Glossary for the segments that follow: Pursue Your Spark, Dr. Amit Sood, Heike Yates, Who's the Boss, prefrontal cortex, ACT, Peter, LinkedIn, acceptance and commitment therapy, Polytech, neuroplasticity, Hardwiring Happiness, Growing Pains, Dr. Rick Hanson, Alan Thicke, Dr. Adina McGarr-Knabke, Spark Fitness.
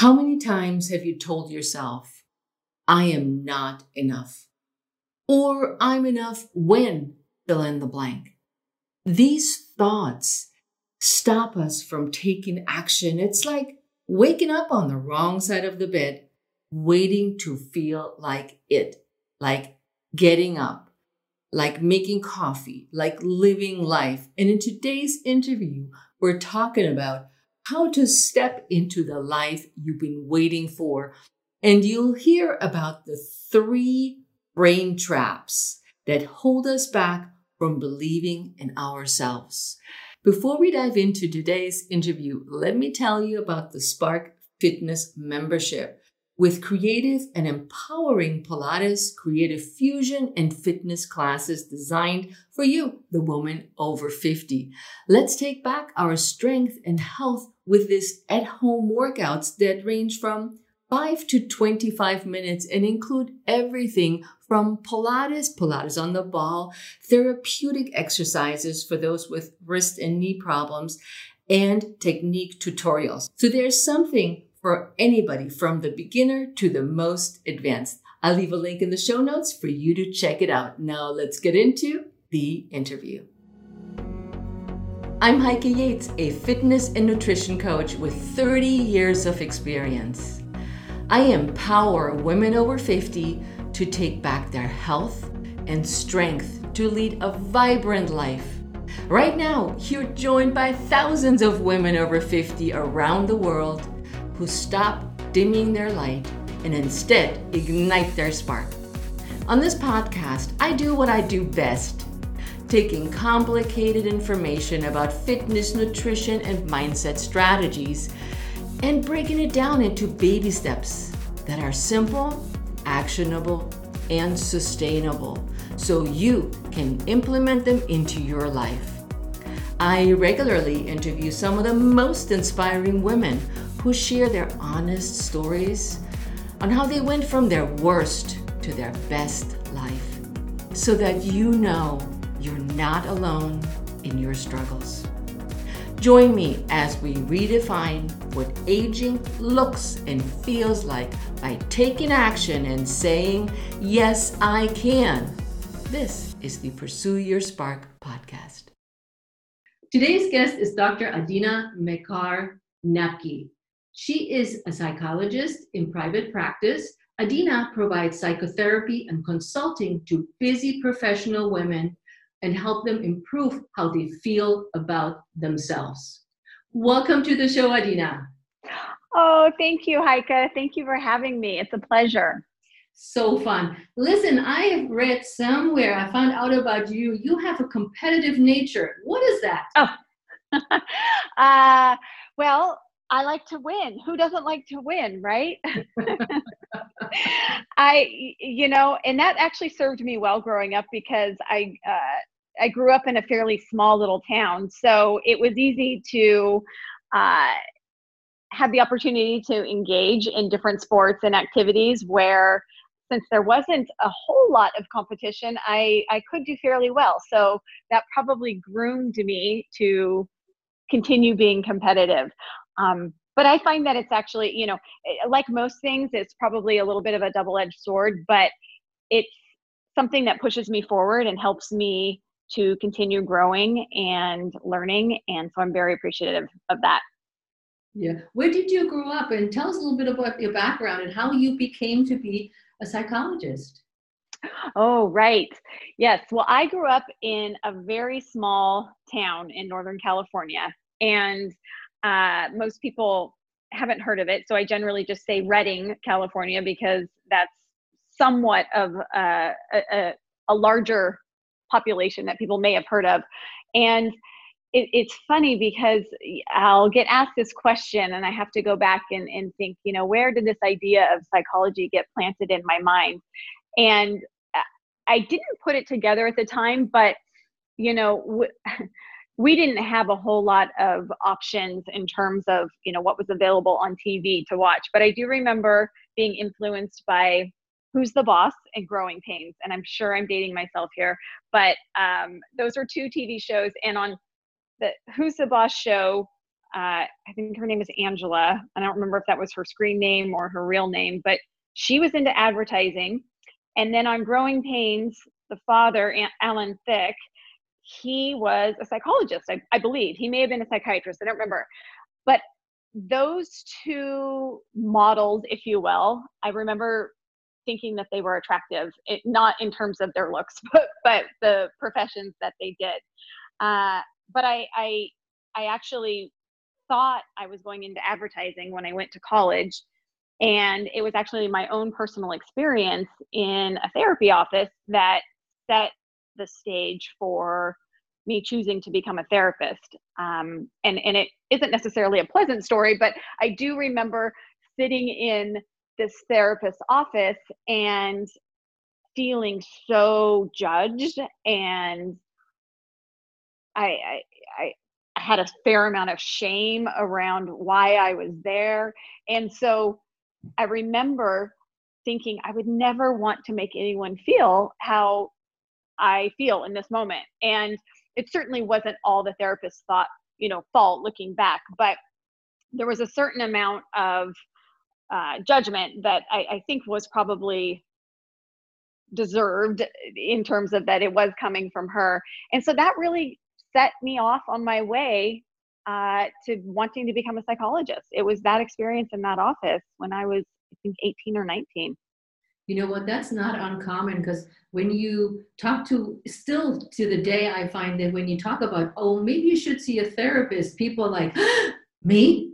How many times have you told yourself, I am not enough, or I'm enough when, fill in the blank? These thoughts stop us from taking action. It's like waking up on the wrong side of the bed, waiting to feel like it, like getting up, like making coffee, like living life. And in today's interview, we're talking about how to step into the life you've been waiting for. And you'll hear about the 3 brain traps that hold us back from believing in ourselves. Before we dive into today's interview, let me tell you about the Spark Fitness membership. With creative and empowering Pilates, creative fusion, and fitness classes designed for you, the woman over 50. Let's take back our strength and health with these at-home workouts that range from 5 to 25 minutes and include everything from Pilates on the ball, therapeutic exercises for those with wrist and knee problems, and technique tutorials. So there's something for anybody from the beginner to the most advanced. I'll leave a link in the show notes for you to check it out. Now let's get into the interview. I'm Heike Yates, a fitness and nutrition coach with 30 years of experience. I empower women over 50 to take back their health and strength to lead a vibrant life. Right now, you're joined by thousands of women over 50 around the world who stop dimming their light and instead ignite their spark. On this podcast, I do what I do best, taking complicated information about fitness, nutrition, and mindset strategies and breaking it down into baby steps that are simple, actionable, and sustainable so you can implement them into your life. I regularly interview some of the most inspiring women who share their honest stories on how they went from their worst to their best life so that you know you're not alone in your struggles. Join me as we redefine what aging looks and feels like by taking action and saying, yes, I can. This is the Pursue Your Spark podcast. Today's guest is Dr. Adina McGarr-Knabke. She is a psychologist in private practice. Adina provides psychotherapy and consulting to busy professional women and help them improve how they feel about themselves. Welcome to the show, Adina. Oh, thank you, Heike. Thank you for having me. It's a pleasure. So fun. Listen, I have read somewhere, I found out about you. You have a competitive nature. What is that? Oh, well, I like to win. Who doesn't like to win, right? And that actually served me well growing up because I grew up in a fairly small little town. So it was easy to have the opportunity to engage in different sports and activities where, since there wasn't a whole lot of competition, I could do fairly well. So that probably groomed me to continue being competitive. But I find that it's actually, like most things, it's probably a little bit of a double-edged sword, but it's something that pushes me forward and helps me to continue growing and learning. And so I'm very appreciative of that. Yeah. Where did you grow up? And tell us a little bit about your background and how you became to be a psychologist. Oh, right. Yes. Well, I grew up in a very small town in Northern California, and most people haven't heard of it. So I generally just say Redding, California, because that's somewhat of a larger population that people may have heard of. And it's funny because I'll get asked this question and I have to go back and think, where did this idea of psychology get planted in my mind? And I didn't put it together at the time, but, we didn't have a whole lot of options in terms of, what was available on TV to watch. But I do remember being influenced by Who's the Boss and Growing Pains. And I'm sure I'm dating myself here, but those are 2 TV shows. And on the Who's the Boss show, I think her name is Angela. I don't remember if that was her screen name or her real name, but she was into advertising. And then on Growing Pains, the father, Alan Thicke, he was a psychologist, I believe. He may have been a psychiatrist, I don't remember. But those two models, if you will, I remember thinking that they were attractive, not in terms of their looks, but the professions that they did. But I actually thought I was going into advertising when I went to college. And it was actually my own personal experience in a therapy office that set the stage for me choosing to become a therapist. And it isn't necessarily a pleasant story, but I do remember sitting in this therapist's office and feeling so judged. And I had a fair amount of shame around why I was there. And so I remember thinking I would never want to make anyone feel how I feel in this moment. And it certainly wasn't all the therapist's fault looking back, but there was a certain amount of judgment that I think was probably deserved in terms of that it was coming from her. And so that really set me off on my way to wanting to become a psychologist. It was that experience in that office when I was, I think, 18 or 19. You know what? That's not uncommon, because when you talk still to the day, I find that when you talk about, oh, maybe you should see a therapist, people are like, me?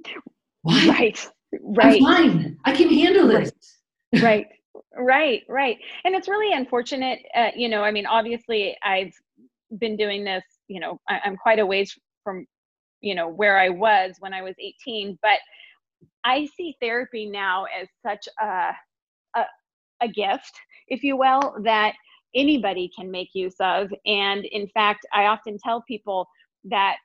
Why? Right. I'm fine. I can handle this. Right. And it's really unfortunate. I mean, obviously, I've been doing this. I'm quite a ways from where I was when I was 18, but I see therapy now as such a gift, if you will, that anybody can make use of. And in fact, I often tell people that,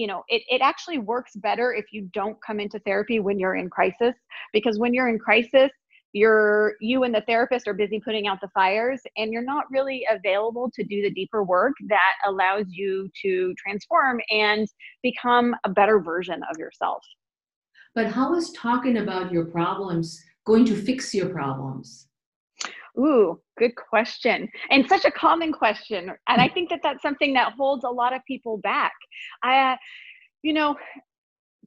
it actually works better if you don't come into therapy when you're in crisis, because when you're in crisis, you and the therapist are busy putting out the fires, and you're not really available to do the deeper work that allows you to transform and become a better version of yourself. But how is talking about your problems going to fix your problems? Ooh, good question. And such a common question. And I think that that's something that holds a lot of people back.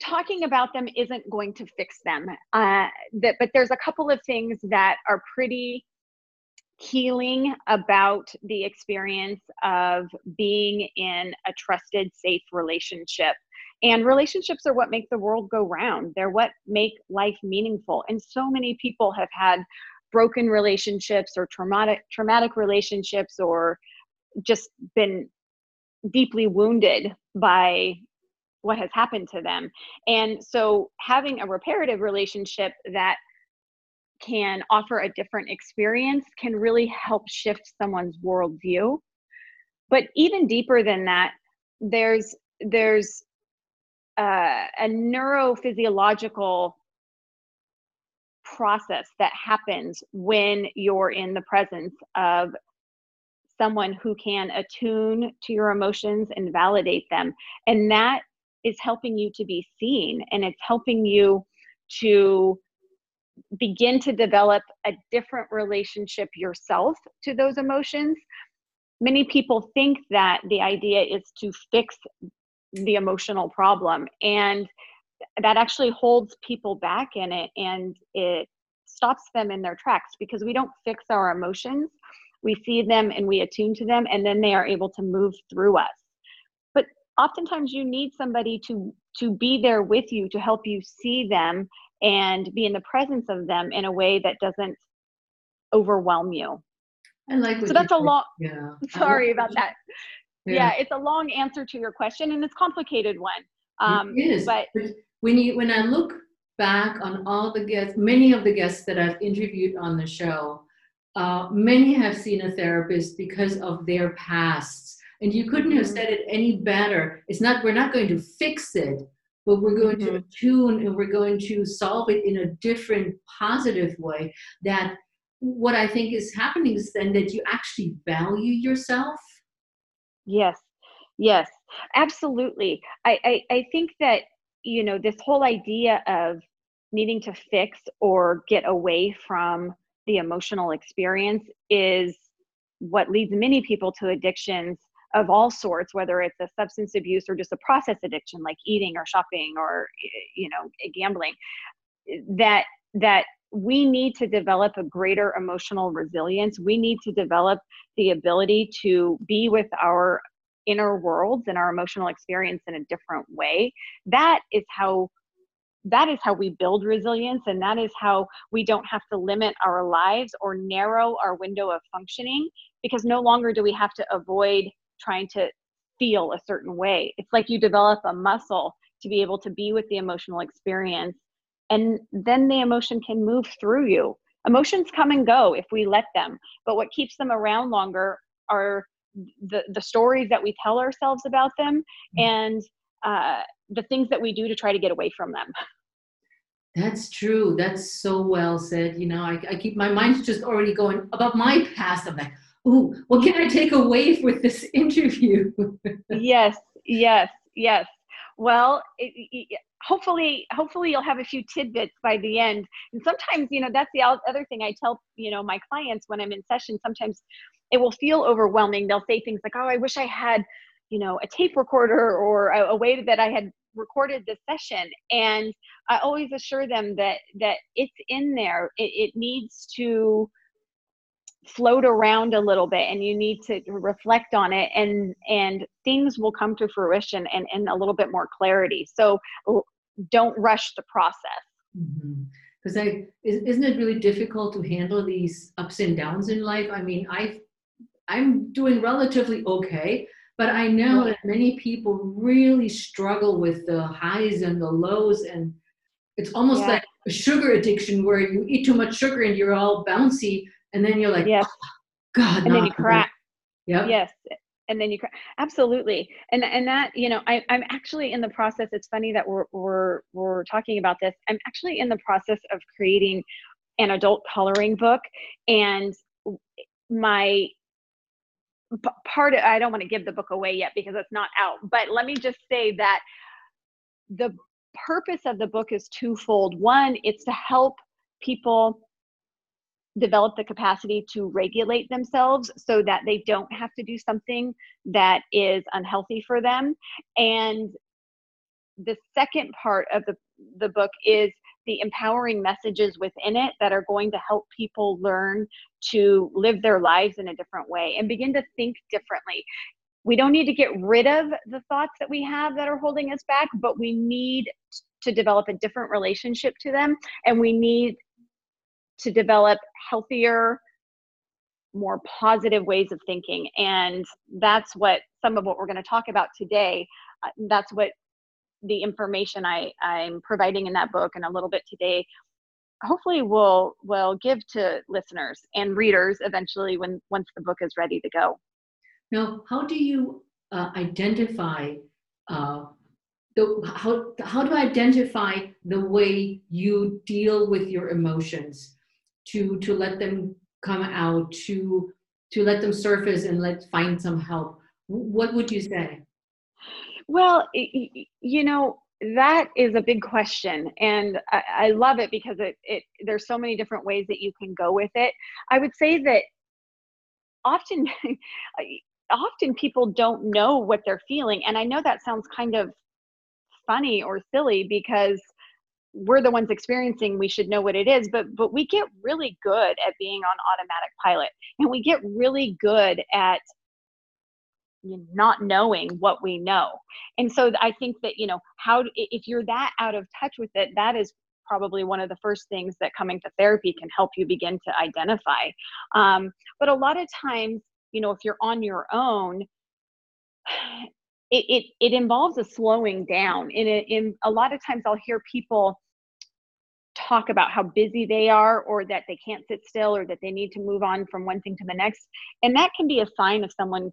Talking about them isn't going to fix them. But there's a couple of things that are pretty healing about the experience of being in a trusted, safe relationship. And relationships are what make the world go round. They're what make life meaningful. And so many people have had broken relationships or traumatic relationships, or just been deeply wounded by what has happened to them. And so having a reparative relationship that can offer a different experience can really help shift someone's worldview. But even deeper than that, there's a neurophysiological process that happens when you're in the presence of someone who can attune to your emotions and validate them. And that is helping you to be seen, and it's helping you to begin to develop a different relationship yourself to those emotions. Many people think that the idea is to fix the emotional problem, and that actually holds people back in it, and it stops them in their tracks, because we don't fix our emotions. We see them and we attune to them, and then they are able to move through us. Oftentimes you need somebody to be there with you, to help you see them and be in the presence of them in a way that doesn't overwhelm you. I like what so that's a long, yeah. Sorry about that. Yeah. It's a long answer to your question, and it's a complicated one. It is. But when I look back on all the guests, many of the guests that I've interviewed on the show, many have seen a therapist because of their pasts. And you couldn't have said it any better. We're not going to fix it, but we're going to attune, and we're going to solve it in a different positive way. That what I think is happening is then that you actually value yourself. Yes, absolutely. I think that you know, this whole idea of needing to fix or get away from the emotional experience is what leads many people to addictions of all sorts, whether it's a substance abuse or just a process addiction like eating or shopping or, you know, gambling, that we need to develop a greater emotional resilience. We need to develop the ability to be with our inner worlds and our emotional experience in a different way. That is how we build resilience, and that is how we don't have to limit our lives or narrow our window of functioning, because no longer do we have to avoid trying to feel a certain way. It's like you develop a muscle to be able to be with the emotional experience, and then the emotion can move through you. Emotions come and go if we let them, but what keeps them around longer are the stories that we tell ourselves about them and the things that we do to try to get away from them. That's true. That's so well said. You know, I keep my mind just already going about my past. I'm like, ooh, what can I take away with this interview? Yes. Well, hopefully you'll have a few tidbits by the end. And sometimes, you know, that's the other thing I tell, you know, my clients when I'm in session. Sometimes it will feel overwhelming. They'll say things like, oh, I wish I had, you know, a tape recorder or a way that I had recorded this session. And I always assure them that it's in there. It needs to float around a little bit, and you need to reflect on it, and things will come to fruition and a little bit more clarity. So don't rush the process. Mm-hmm. Because isn't it really difficult to handle these ups and downs in life? I mean, I'm doing relatively okay, but I know that many people really struggle with the highs and the lows, and it's almost like a sugar addiction where you eat too much sugar and you're all bouncy, and then you're like, oh, God, and then you crack. Yep. Yes. And then you cry. Absolutely. And that, you know, I'm actually in the process. It's funny that we're talking about this. I'm actually in the process of creating an adult coloring book, and my part, I don't want to give the book away yet because it's not out, but let me just say that the purpose of the book is twofold. One, it's to help people develop the capacity to regulate themselves so that they don't have to do something that is unhealthy for them. And the second part of the book is the empowering messages within it that are going to help people learn to live their lives in a different way and begin to think differently. We don't need to get rid of the thoughts that we have that are holding us back, but we need to develop a different relationship to them, and we need to develop healthier, more positive ways of thinking. And that's what some of what we're going to talk about today. That's what the information I'm providing in that book and a little bit today, hopefully will give to listeners and readers eventually once the book is ready to go. Now, how do you identify how do I identify the way you deal with your emotions to let them come out, to let them surface and find some help? What would you say? Well, you know, that is a big question, and I love it because there's so many different ways that you can go with it. I would say that often people don't know what they're feeling, and I know that sounds kind of funny or silly because we're the ones experiencing, we should know what it is, but we get really good at being on automatic pilot, and we get really good at not knowing what we know. And so I think that, you know, if you're that out of touch with it, that is probably one of the first things that coming to therapy can help you begin to identify. But a lot of times, you know, if you're on your own, it involves a slowing down. In a lot of times I'll hear people talk about how busy they are, or that they can't sit still, or that they need to move on from one thing to the next. And that can be a sign of someone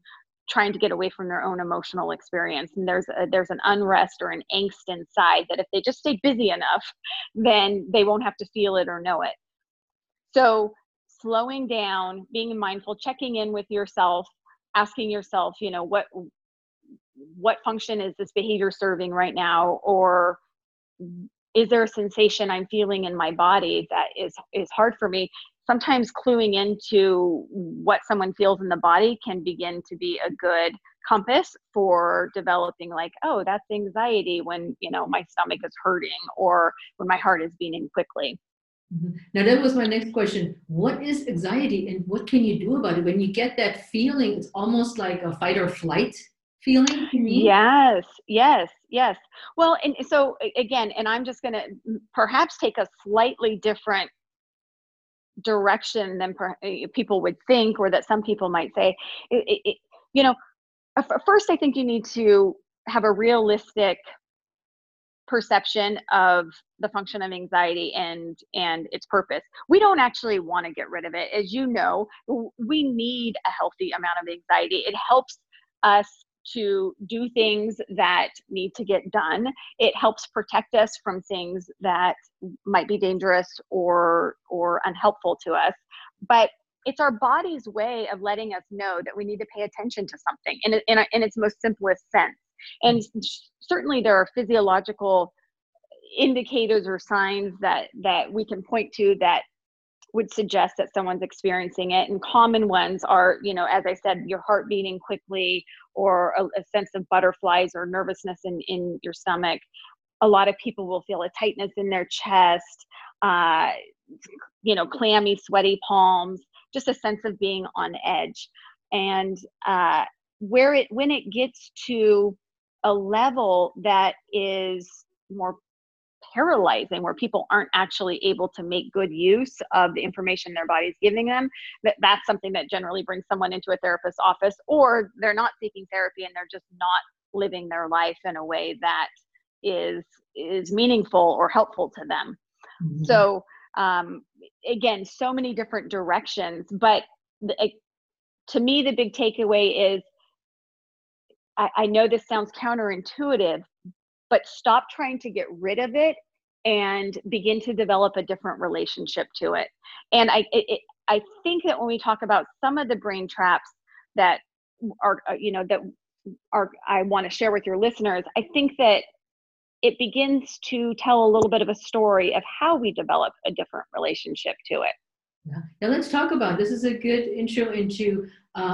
trying to get away from their own emotional experience. And there's an unrest or an angst inside that if they just stay busy enough, then they won't have to feel it or know it. So slowing down, being mindful, checking in with yourself, asking yourself, you know, what function is this behavior serving right now? Or is there a sensation I'm feeling in my body that is hard for me? Sometimes cluing into what someone feels in the body can begin to be a good compass for developing, like, oh, that's anxiety when, you know, my stomach is hurting or when my heart is beating quickly. Mm-hmm. Now, that was my next question. What is anxiety and what can you do about it? When you get that feeling, it's almost like a fight or flight feeling to me. Yes, yes, yes. Well, and so again, and I'm just going to perhaps take a slightly different direction than people would think, or that some people might say, you know, first, I think you need to have a realistic perception of the function of anxiety and its purpose. We don't actually want to get rid of it. As you know, we need a healthy amount of anxiety. It helps us to do things that need to get done. It helps protect us from things that might be dangerous or unhelpful to us. But it's our body's way of letting us know that we need to pay attention to something in its most simplest sense. And certainly there are physiological indicators or signs that we can point to that would suggest that someone's experiencing it. And common ones are, you know, as I said, your heart beating quickly, or a sense of butterflies or nervousness in your stomach. A lot of people will feel a tightness in their chest, you know, clammy, sweaty palms, just a sense of being on edge. And when it gets to a level that is more paralyzing, where people aren't actually able to make good use of the information their body's giving them, that's something that generally brings someone into a therapist's office, or they're not seeking therapy and they're just not living their life in a way that is meaningful or helpful to them. Mm-hmm. So again, so many different directions, but to me, the big takeaway is, I know this sounds counterintuitive, but stop trying to get rid of it and begin to develop a different relationship to it. And I think that when we talk about some of the brain traps that are, you know, that are, I want to share with your listeners, I think that it begins to tell a little bit of a story of how we develop a different relationship to it. Yeah. Now let's talk about, this is a good intro into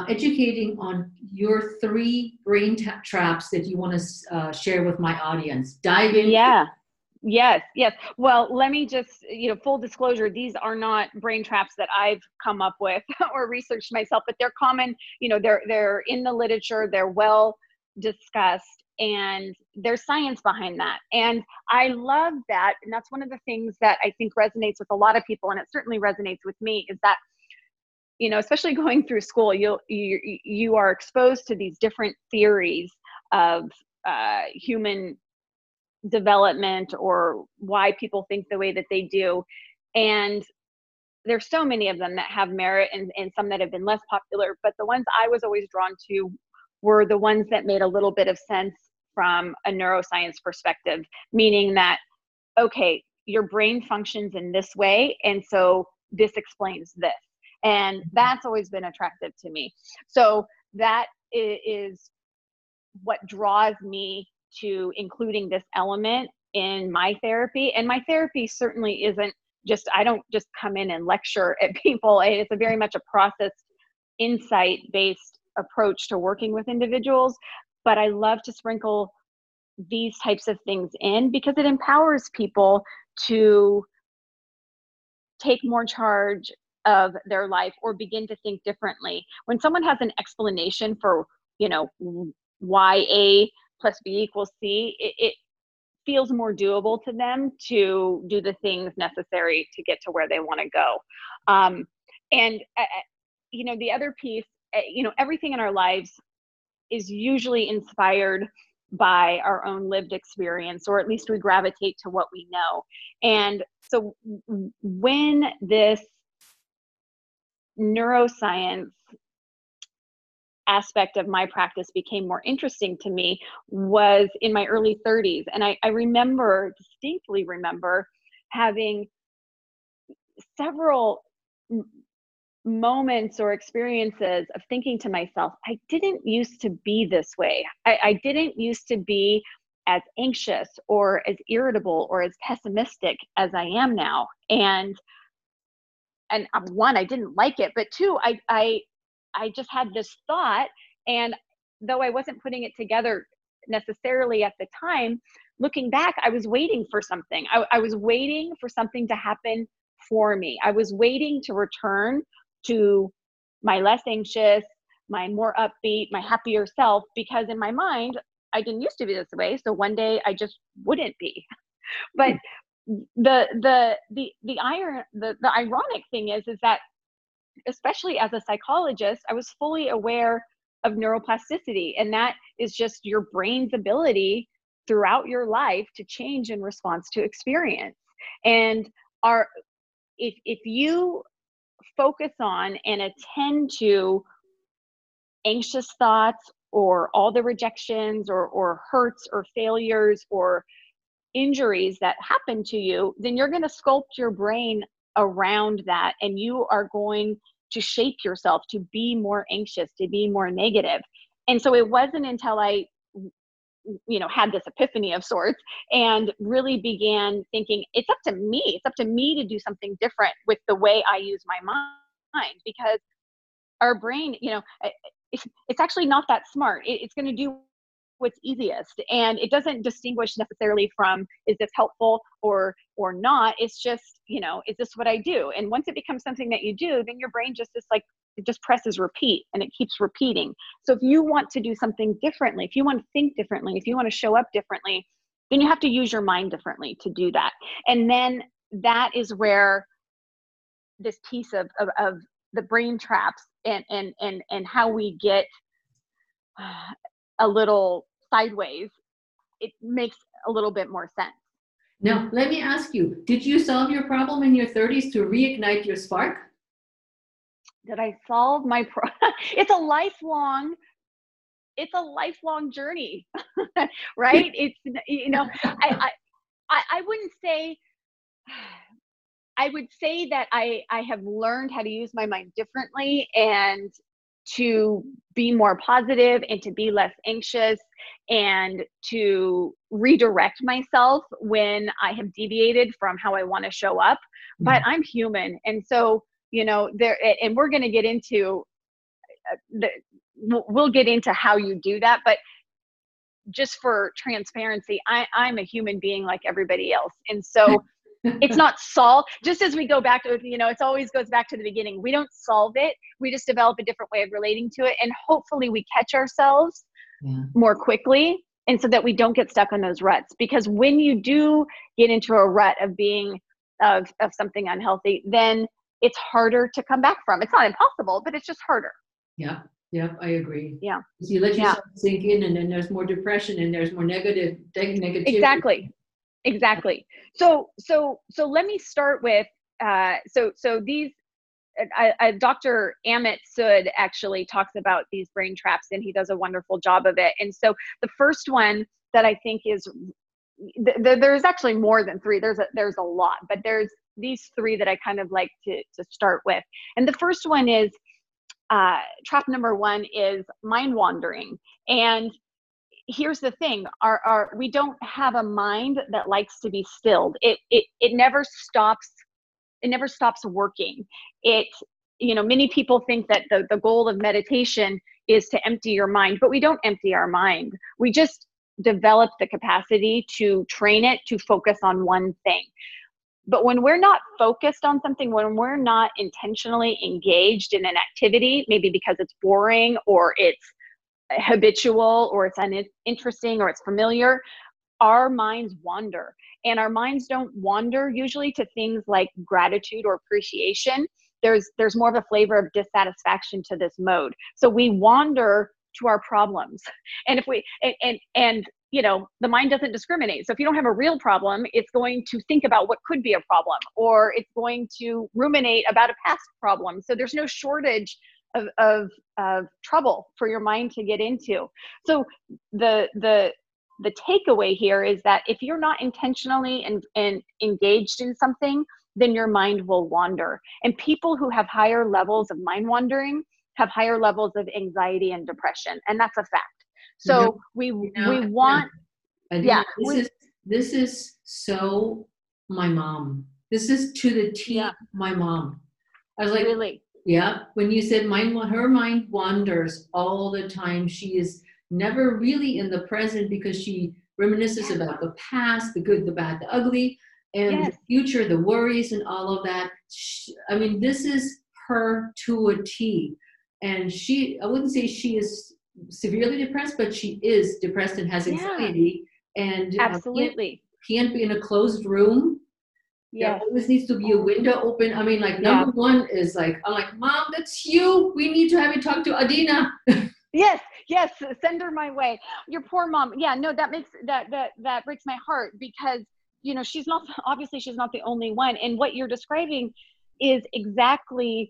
educating on your three brain traps that you want to share with my audience. Dive in. Yeah. Yes. Yes. Well, let me just, you know, full disclosure, these are not brain traps that I've come up with or researched myself, but they're common, you know, they're in the literature, they're well discussed, and there's science behind that. And I love that. And that's one of the things that I think resonates with a lot of people. And it certainly resonates with me, is that, you know, especially going through school, you are exposed to these different theories of human development, or why people think the way that they do. And there's so many of them that have merit, and some that have been less popular. But the ones I was always drawn to were the ones that made a little bit of sense from a neuroscience perspective, meaning that, okay, your brain functions in this way, and so this explains this. And that's always been attractive to me. So that is what draws me to including this element in my therapy. And my therapy certainly isn't just, I don't just come in and lecture at people. It's a very much a processed, insight-based approach to working with individuals, but I love to sprinkle these types of things in because it empowers people to take more charge of their life or begin to think differently. When someone has an explanation for, you know, why A + B = C, it feels more doable to them to do the things necessary to get to where they want to go. You know, the other piece, you know, everything in our lives is usually inspired by our own lived experience, or at least we gravitate to what we know. And so when this neuroscience aspect of my practice became more interesting to me was in my early 30s. And I distinctly remember having several moments or experiences of thinking to myself, I didn't used to be this way. I didn't used to be as anxious or as irritable or as pessimistic as I am now. And one, I didn't like it, but two, I just had this thought, and though I wasn't putting it together necessarily at the time, looking back, I was waiting for something. I was waiting for something to happen for me. I was waiting to return to my less anxious, my more upbeat, my happier self, because in my mind, I didn't used to be this way. So one day I just wouldn't be. But the ironic thing is that, especially as a psychologist, I was fully aware of neuroplasticity. And that is just your brain's ability throughout your life to change in response to experience. And if you focus on and attend to anxious thoughts or all the rejections or hurts or failures or injuries that happen to you, then you're going to sculpt your brain around that, and you are going to shape yourself to be more anxious, to be more negative. And so it wasn't until I, had this epiphany of sorts and really began thinking, it's up to me. It's up to me to do something different with the way I use my mind, because our brain, it's actually not that smart. It's going to do what's easiest, and it doesn't distinguish necessarily from, is this helpful or not? It's just, is this what I do? And once it becomes something that you do, then your brain just presses repeat, and it keeps repeating. So if you want to do something differently, if you want to think differently, if you want to show up differently, then you have to use your mind differently to do that. And then that is where this piece of the brain traps and how we get a little sideways, it makes a little bit more sense. Now, let me ask you, did you solve your problem in your 30s to reignite your spark? Did I solve my problem? It's a lifelong journey, right? It's, I wouldn't say, I would say that I have learned how to use my mind differently and to be more positive and to be less anxious and to redirect myself when I have deviated from how I want to show up. But I'm human. And so, and we're going to get into we'll get into how you do that. But just for transparency, I'm a human being like everybody else. And so it's not solved. Just as we go back to, it always goes back to the beginning. We don't solve it. We just develop a different way of relating to it. And hopefully we catch ourselves more quickly. And so that we don't get stuck in those ruts, because when you do get into a rut of being of something unhealthy, then it's harder to come back from. It's not impossible, but it's just harder. Yeah. Yeah. I agree. Yeah. So you let yourself sink in, and then there's more depression and there's more negativity. Exactly. So let me start with, Dr. Amit Sood actually talks about these brain traps, and he does a wonderful job of it. And so the first one that I think is, there's actually more than three, there's a lot, but there's these three that I kind of like to start with. And the first one is, trap number one is mind wandering. And here's the thing, we don't have a mind that likes to be stilled. It never stops. It never stops working. Many people think that the goal of meditation is to empty your mind, but we don't empty our mind. We just develop the capacity to train it to focus on one thing. But when we're not focused on something, when we're not intentionally engaged in an activity, maybe because it's boring or it's habitual or it's uninteresting or it's familiar, our minds wander. And our minds don't wander usually to things like gratitude or appreciation. There's more of a flavor of dissatisfaction to this mode. So we wander to our problems. And if we the mind doesn't discriminate. So if you don't have a real problem, it's going to think about what could be a problem, or it's going to ruminate about a past problem. So there's no shortage of trouble for your mind to get into. So the takeaway here is that if you're not intentionally and engaged in something, then your mind will wander. And people who have higher levels of mind wandering have higher levels of anxiety and depression, and that's a fact. So we want Yeah, this is so my mom. This is to the T, yeah. My mom. I was like, really? Yeah. When you said her mind wanders all the time. She is never really in the present because she reminisces about the past, the good, the bad, the ugly, and the future, the worries and all of that. I mean, this is her to a T. And she, I wouldn't say she is severely depressed, but she is depressed and has anxiety and absolutely can't be in a closed room. Yeah, always needs to be a window open. I mean, like number one is like, I'm like, Mom, that's you. We need to have you talk to Adina. Yes. Send her my way. Your poor mom. Yeah, no, that breaks my heart because, you know, she's not the only one. And what you're describing is exactly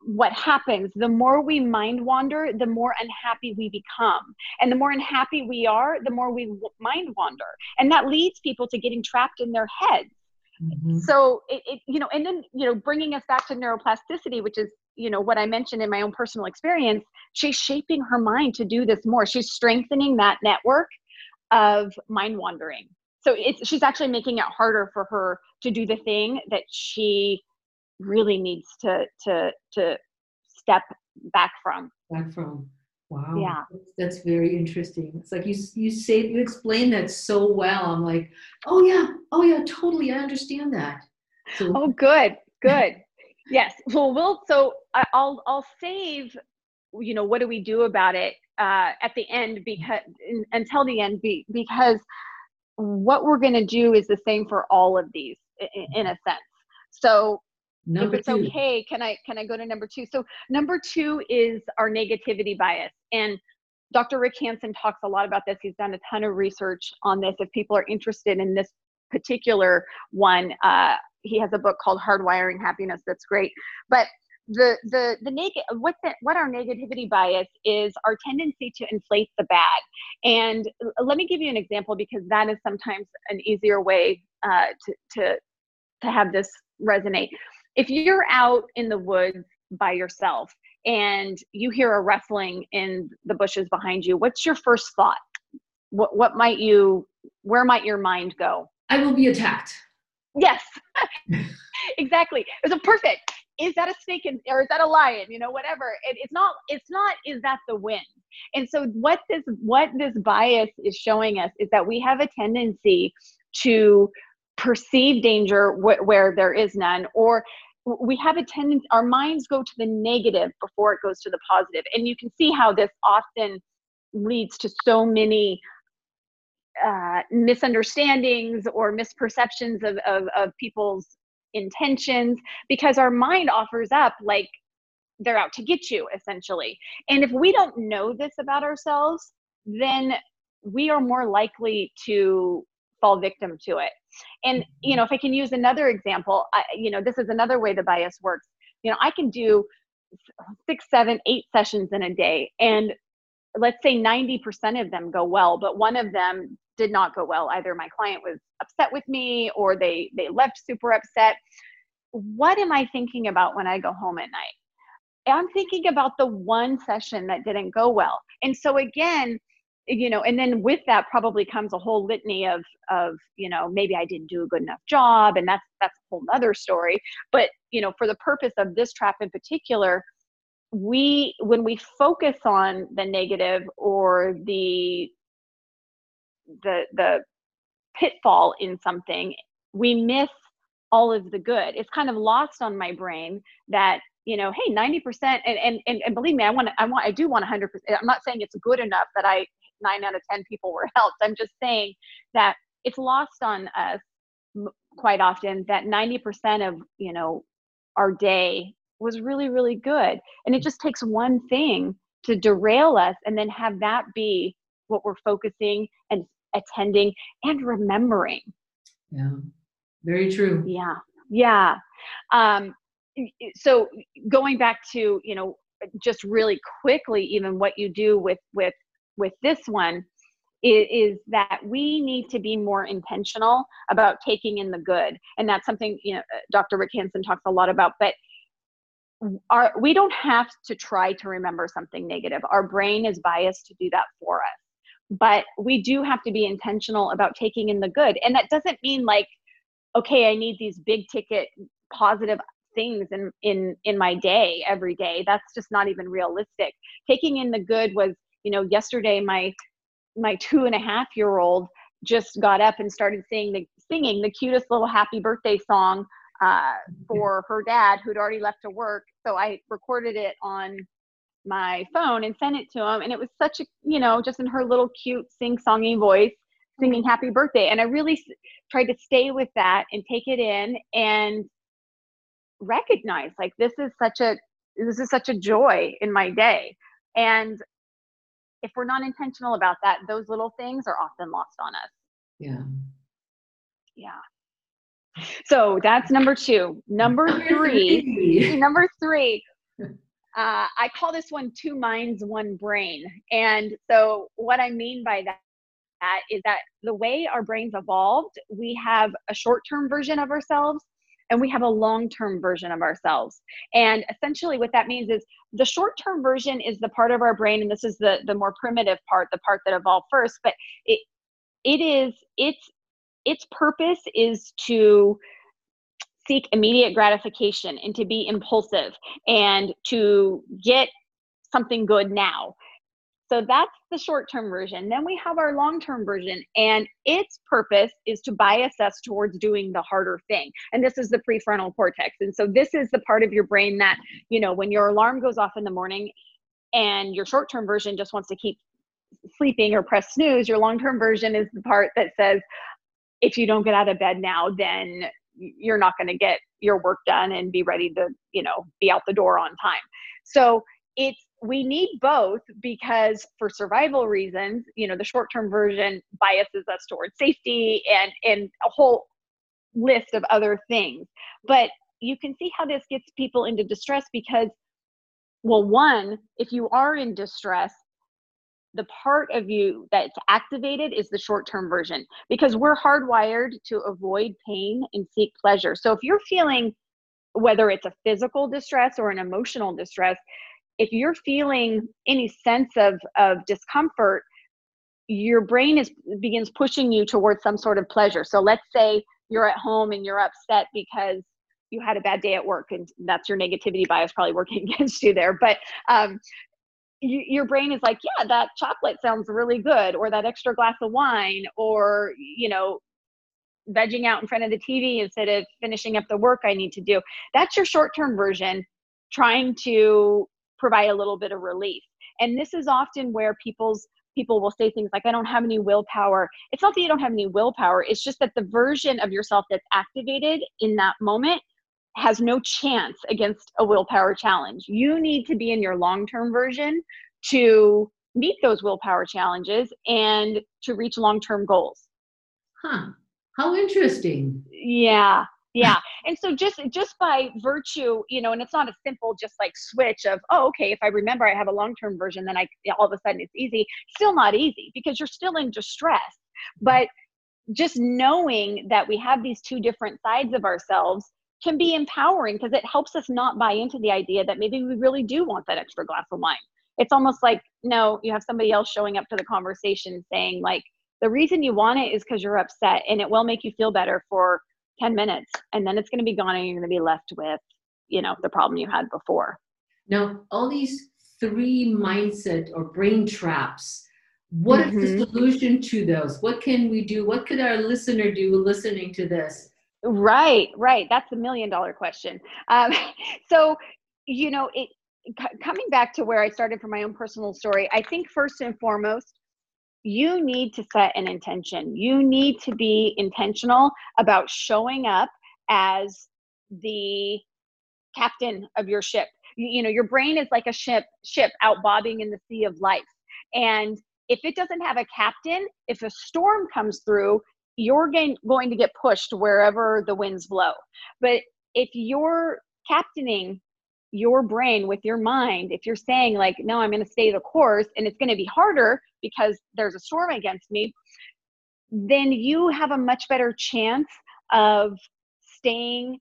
what happens. The more we mind wander, the more unhappy we become. And the more unhappy we are, the more we mind wander. And that leads people to getting trapped in their heads. Mm-hmm. So it, you know, and then, you know, bringing us back to neuroplasticity, which is, you know, what I mentioned in my own personal experience, she's shaping her mind to do this more. She's strengthening that network of mind wandering. So she's actually making it harder for her to do the thing that she really needs to step back from. Wow. Yeah. That's very interesting. It's like you explain that so well. I'm like, oh yeah, totally. I understand that. So, oh, good. Yes. Well, I'll save, you know, what do we do about it at the end because what we're going to do is the same for all of these in a sense. So number if it's two. Okay, can I go to number two? So number two is our negativity bias. And Dr. Rick Hanson talks a lot about this. He's done a ton of research on this. If people are interested in this particular one, he has a book called Hardwiring Happiness. That's great. But what our negativity bias is our tendency to inflate the bad. And let me give you an example because that is sometimes an easier way to have this resonate. If you're out in the woods by yourself and you hear a rustling in the bushes behind you, what's your first thought? Where might your mind go? I will be attacked. Yes, exactly. So perfect. Is that a snake or is that a lion? You know, whatever. It's not, is that the wind? And so what this bias is showing us is that we have a tendency to perceive danger where there is none, or we have a tendency, our minds go to the negative before it goes to the positive. And you can see how this often leads to so many misunderstandings or misperceptions of people's intentions, because our mind offers up like they're out to get you essentially. And if we don't know this about ourselves, then we are more likely to fall victim to it. And, you know, if I can use another example, you know, this is another way the bias works. You know, I can do 6, 7, 8 sessions in a day. And let's say 90% of them go well, but one of them did not go well. Either my client was upset with me or they left super upset. What am I thinking about when I go home at night? I'm thinking about the one session that didn't go well. And so again, you know, and then with that probably comes a whole litany of, you know, maybe I didn't do a good enough job, and that's a whole nother story. But, you know, for the purpose of this trap in particular, when we focus on the negative or the pitfall in something, we miss all of the good. It's kind of lost on my brain that, you know, hey, 90%, and believe me, I do want 100%. I'm not saying it's good enough that 9 out of 10 people were helped. I'm just saying that it's lost on us quite often that 90% of, you know, our day was really, really good. And it just takes one thing to derail us and then have that be what we're focusing and attending and remembering. Yeah. Very true. Yeah. Yeah. So going back to, you know, just really quickly, even what you do with this one is that we need to be more intentional about taking in the good. And that's something, you know, Dr. Rick Hanson talks a lot about, but we don't have to try to remember something negative. Our brain is biased to do that for us. but we do have to be intentional about taking in the good. And that doesn't mean like, okay, I need these big ticket positive things in my day every day. That's just not even realistic. Taking in the good was, you know, yesterday my 2.5-year-old just got up and started singing the cutest little happy birthday song for her dad, who'd already left to work. So I recorded it on my phone and sent it to him. And it was such a, you know, just in her little cute sing-songy voice, singing happy birthday. And I really tried to stay with that and take it in and recognize, like, this is such a joy in my day. And if we're not intentional about that, those little things are often lost on us. Yeah. So that's number 2. Number three. I call this one 2 minds, 1 brain. And so what I mean by that is that the way our brains evolved, we have a short-term version of ourselves and we have a long-term version of ourselves. And essentially what that means is the short-term version is the part of our brain, and this is the more primitive part, the part that evolved first, but its purpose is to seek immediate gratification and to be impulsive and to get something good now. So that's the short-term version. Then we have our long-term version, and its purpose is to bias us towards doing the harder thing. And this is the prefrontal cortex. And so this is the part of your brain that, you know, when your alarm goes off in the morning and your short-term version just wants to keep sleeping or press snooze, your long-term version is the part that says, if you don't get out of bed now, then you're not going to get your work done and be ready to, you know, be out the door on time. So we need both, because for survival reasons, you know, the short-term version biases us towards safety and a whole list of other things. But you can see how this gets people into distress because, well, one, if you are in distress, the part of you that's activated is the short-term version, because we're hardwired to avoid pain and seek pleasure. So if you're feeling, whether it's a physical distress or an emotional distress, if you're feeling any sense of discomfort, your brain begins pushing you towards some sort of pleasure. So let's say you're at home and you're upset because you had a bad day at work, and that's your negativity bias probably working against you there. But your brain is like, yeah, that chocolate sounds really good, or that extra glass of wine, or, you know, vegging out in front of the TV instead of finishing up the work I need to do. That's your short-term version trying to provide a little bit of relief. And this is often where people will say things like, I don't have any willpower. It's not that you don't have any willpower. It's just that the version of yourself that's activated in that moment has no chance against a willpower challenge. You need to be in your long-term version to meet those willpower challenges and to reach long-term goals. Huh. How interesting. Yeah. Yeah. And so just by virtue, you know, and it's not a simple just like switch of, oh, okay, if I remember I have a long-term version, then all of a sudden it's easy. Still not easy, because you're still in distress. But just knowing that we have these two different sides of ourselves can be empowering, because it helps us not buy into the idea that maybe we really do want that extra glass of wine. It's almost like, no, you have somebody else showing up to the conversation saying like, the reason you want it is because you're upset, and it will make you feel better for 10 minutes. And then it's going to be gone, and you're going to be left with, you know, the problem you had before. Now, all these 3 mindset or brain traps, what is the solution to those? What can we do? What could our listener do listening to this? Right. That's the million-dollar question. So, you know, coming back to where I started from my own personal story, I think first and foremost, you need to set an intention. You need to be intentional about showing up as the captain of your ship. You know, your brain is like a ship out bobbing in the sea of life. And if it doesn't have a captain, if a storm comes through, you're going to get pushed wherever the winds blow. But if you're captaining your brain with your mind, if you're saying like, no, I'm going to stay the course and it's going to be harder because there's a storm against me, then you have a much better chance of staying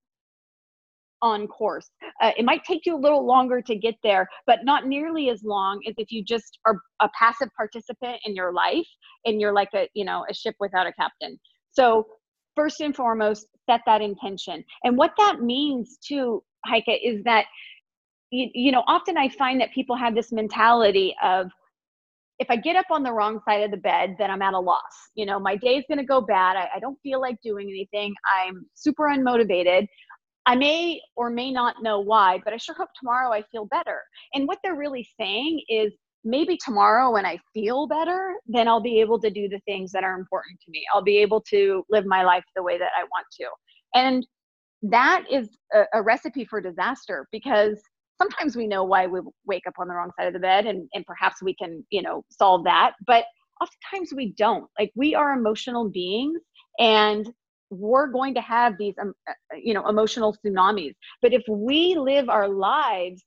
on course. It might take you a little longer to get there, but not nearly as long as if you just are a passive participant in your life and you're like a, you know, a ship without a captain. So first and foremost, set that intention. And what that means too, Heike, is that, you know, often I find that people have this mentality of, if I get up on the wrong side of the bed, then I'm at a loss. You know, my day is going to go bad. I don't feel like doing anything. I'm super unmotivated. I may or may not know why, but I sure hope tomorrow I feel better. And what they're really saying is, maybe tomorrow when I feel better, then I'll be able to do the things that are important to me. I'll be able to live my life the way that I want to. And that is a recipe for disaster, because sometimes we know why we wake up on the wrong side of the bed, and perhaps we can, you know, solve that. But oftentimes we don't. Like, we are emotional beings, and we're going to have these, you know, emotional tsunamis. But if we live our lives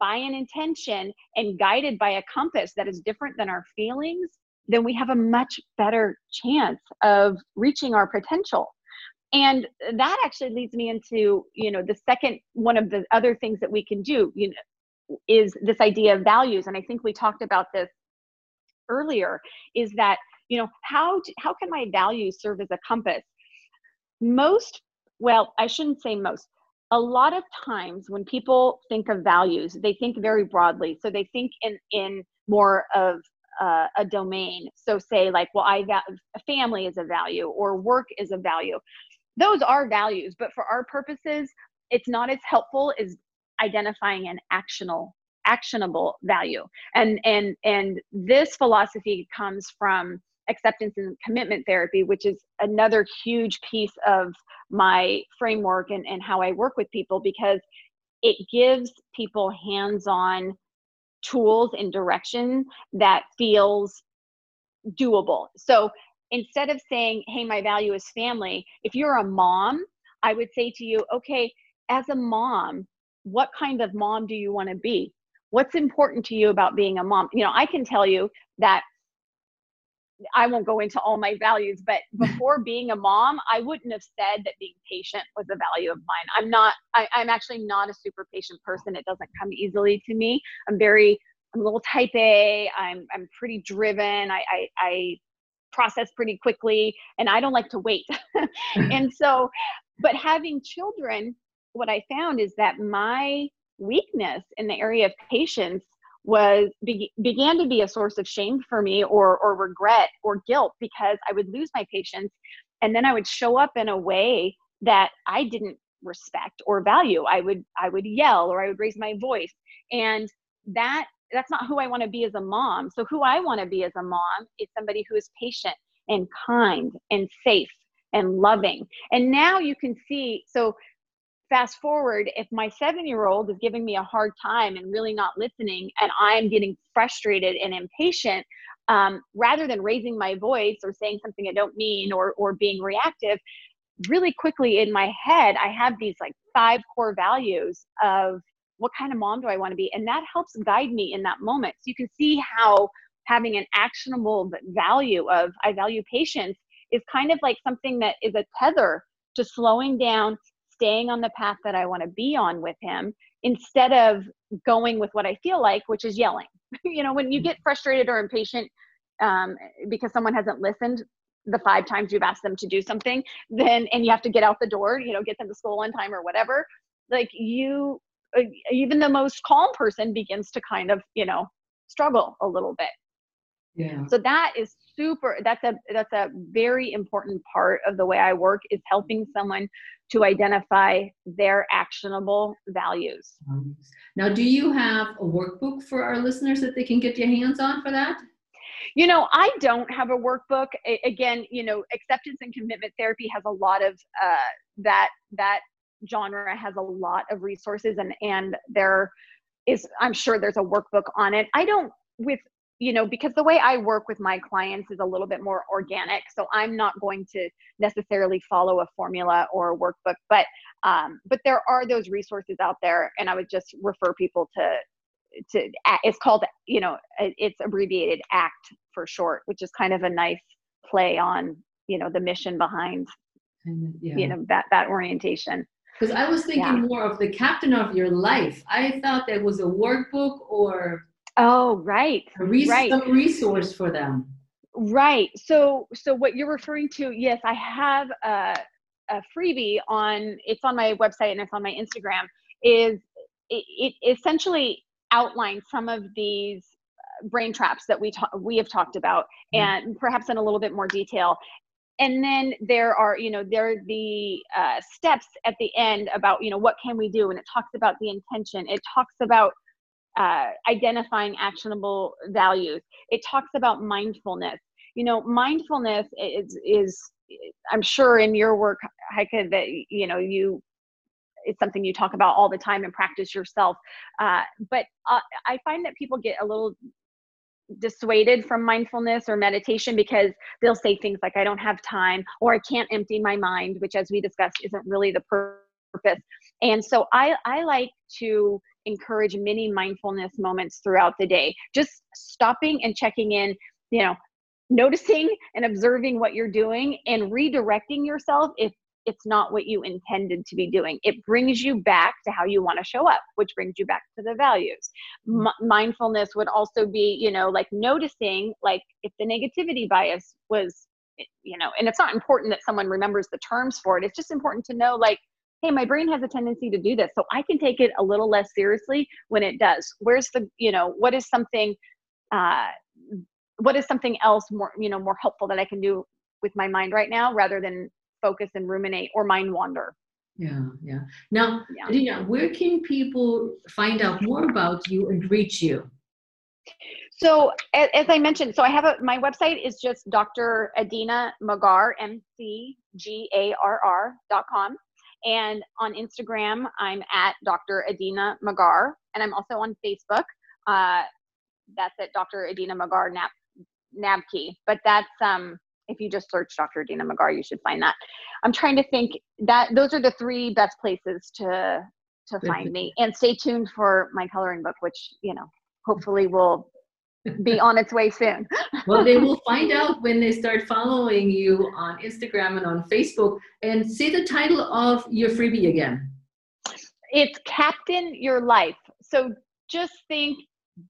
by an intention and guided by a compass that is different than our feelings, then we have a much better chance of reaching our potential. And that actually leads me into, you know, the second one of the other things that we can do, you know, is this idea of values. And I think we talked about this earlier, is that, you know, how can my values serve as a compass? Most, well, I shouldn't say most. A lot of times when people think of values, they think very broadly. So they think in more of a domain. So say like, well, family is a value, or work is a value. Those are values, but for our purposes, it's not as helpful as identifying an actionable value. And this philosophy comes from acceptance and commitment therapy, which is another huge piece of my framework and how I work with people, because it gives people hands-on tools and direction that feels doable. So instead of saying, hey, my value is family, if you're a mom, I would say to you, okay, as a mom, what kind of mom do you want to be? What's important to you about being a mom? You know, I can tell you that I won't go into all my values, but before being a mom, I wouldn't have said that being patient was a value of mine. I'm actually not a super patient person. It doesn't come easily to me. I'm a little type A. I'm pretty driven. I process pretty quickly, and I don't like to wait. And so, but having children, what I found is that my weakness in the area of patience began to be a source of shame for me, or regret or guilt, because I would lose my patience, and then I would show up in a way that I didn't respect or value. I would yell, or I would raise my voice, and that's not who I want to be as a mom. So who I want to be as a mom is somebody who is patient and kind and safe and loving. And now you can see, so fast forward, if my 7-year-old is giving me a hard time and really not listening, and I'm getting frustrated and impatient, rather than raising my voice or saying something I don't mean, or being reactive, really quickly in my head, I have these like 5 core values of what kind of mom do I want to be? And that helps guide me in that moment. So you can see how having an actionable value of I value patience is kind of like something that is a tether to slowing down, staying on the path that I want to be on with him, instead of going with what I feel like, which is yelling. You know, when you get frustrated or impatient because someone hasn't listened the 5 times you've asked them to do something, then, and you have to get out the door, you know, get them to school on time or whatever, like you, even the most calm person begins to kind of, you know, struggle a little bit. Yeah. So that is that's a very important part of the way I work, is helping someone to identify their actionable values. Now, do you have a workbook for our listeners that they can get their hands on for that? You know, I don't have a workbook. Again, you know, acceptance and commitment therapy has a lot of that genre has a lot of resources, and there is, I'm sure there's a workbook on it. I don't, with, you know, because the way I work with my clients is a little bit more organic. So I'm not going to necessarily follow a formula or a workbook, but there are those resources out there, and I would just refer people to it's called, you know, it's abbreviated ACT for short, which is kind of a nice play on, you know, the mission behind, yeah, you know, that orientation. Because I was thinking more of the captain of your life. I thought there was a workbook or a resource for them. Right. So what you're referring to, yes, I have a freebie on, it's on my website and it's on my Instagram, is it essentially outlines some of these brain traps that we have talked about, and perhaps in a little bit more detail. And then there are, there are the steps at the end about, what can we do? And it talks about the intention. It talks about identifying actionable values. It talks about mindfulness. Mindfulness is I'm sure in your work, Heike, that, it's something you talk about all the time and practice yourself. But I find that people get a little dissuaded from mindfulness or meditation because they'll say things like, I don't have time, or I can't empty my mind, which, as we discussed, isn't really the purpose. And so I like to encourage many mindfulness moments throughout the day, just stopping and checking in, noticing and observing what you're doing and redirecting yourself if it's not what you intended to be doing. It brings you back to how you want to show up, which brings you back to the values. Mindfulness would also be, like noticing, like if the negativity bias was, and it's not important that someone remembers the terms for it. It's just important to know, like, hey, my brain has a tendency to do this, so I can take it a little less seriously when it does. Where's the, what is something else more, more helpful that I can do with my mind right now rather than focus and ruminate or mind wander. Yeah. Now, Adina, where can people find out more about you and reach you? So, as I mentioned, so I have my website is just Dr. Adina McGarr, McGarr.com. And on Instagram, I'm at Dr. Adina McGarr. And I'm also on Facebook. That's at Dr. Adina McGarr-Knabke. But that's, if you just search Dr. Adina McGarr, you should find that. I'm trying to think that those are the three best places to find me. And stay tuned for my coloring book, which, hopefully will be on its way soon. Well, they will find out when they start following you on Instagram and on Facebook. And say the title of your freebie again. It's Captain Your Life. So just think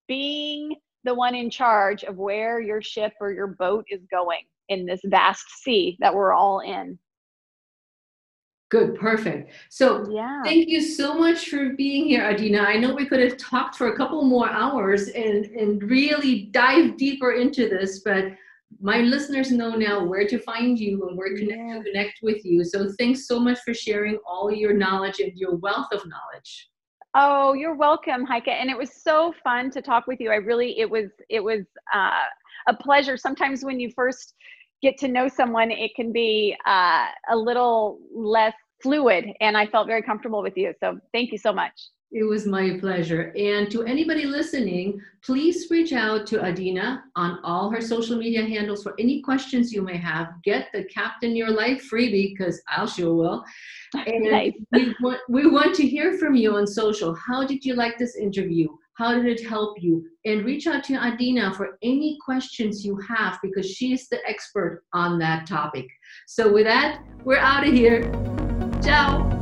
being the one in charge of where your ship or your boat is going in this vast sea that we're all in. Good, perfect. So Thank you so much for being here, Adina. I know we could have talked for a couple more hours and really dive deeper into this, but my listeners know now where to find you and where to connect with you. So thanks so much for sharing all your knowledge and your wealth of knowledge. Oh, you're welcome, Heike. And it was so fun to talk with you. It was a pleasure. Sometimes when you first get to know someone, it can be a little less fluid. And I felt very comfortable with you. So thank you so much. It was my pleasure. And to anybody listening, please reach out to Adina on all her social media handles for any questions you may have. Get the Captain Your Life freebie, because I'll sure will. And nice. we want to hear from you on social. How did you like this interview? How did it help you? And reach out to Adina for any questions you have, because she is the expert on that topic. So with that, we're out of here. Ciao.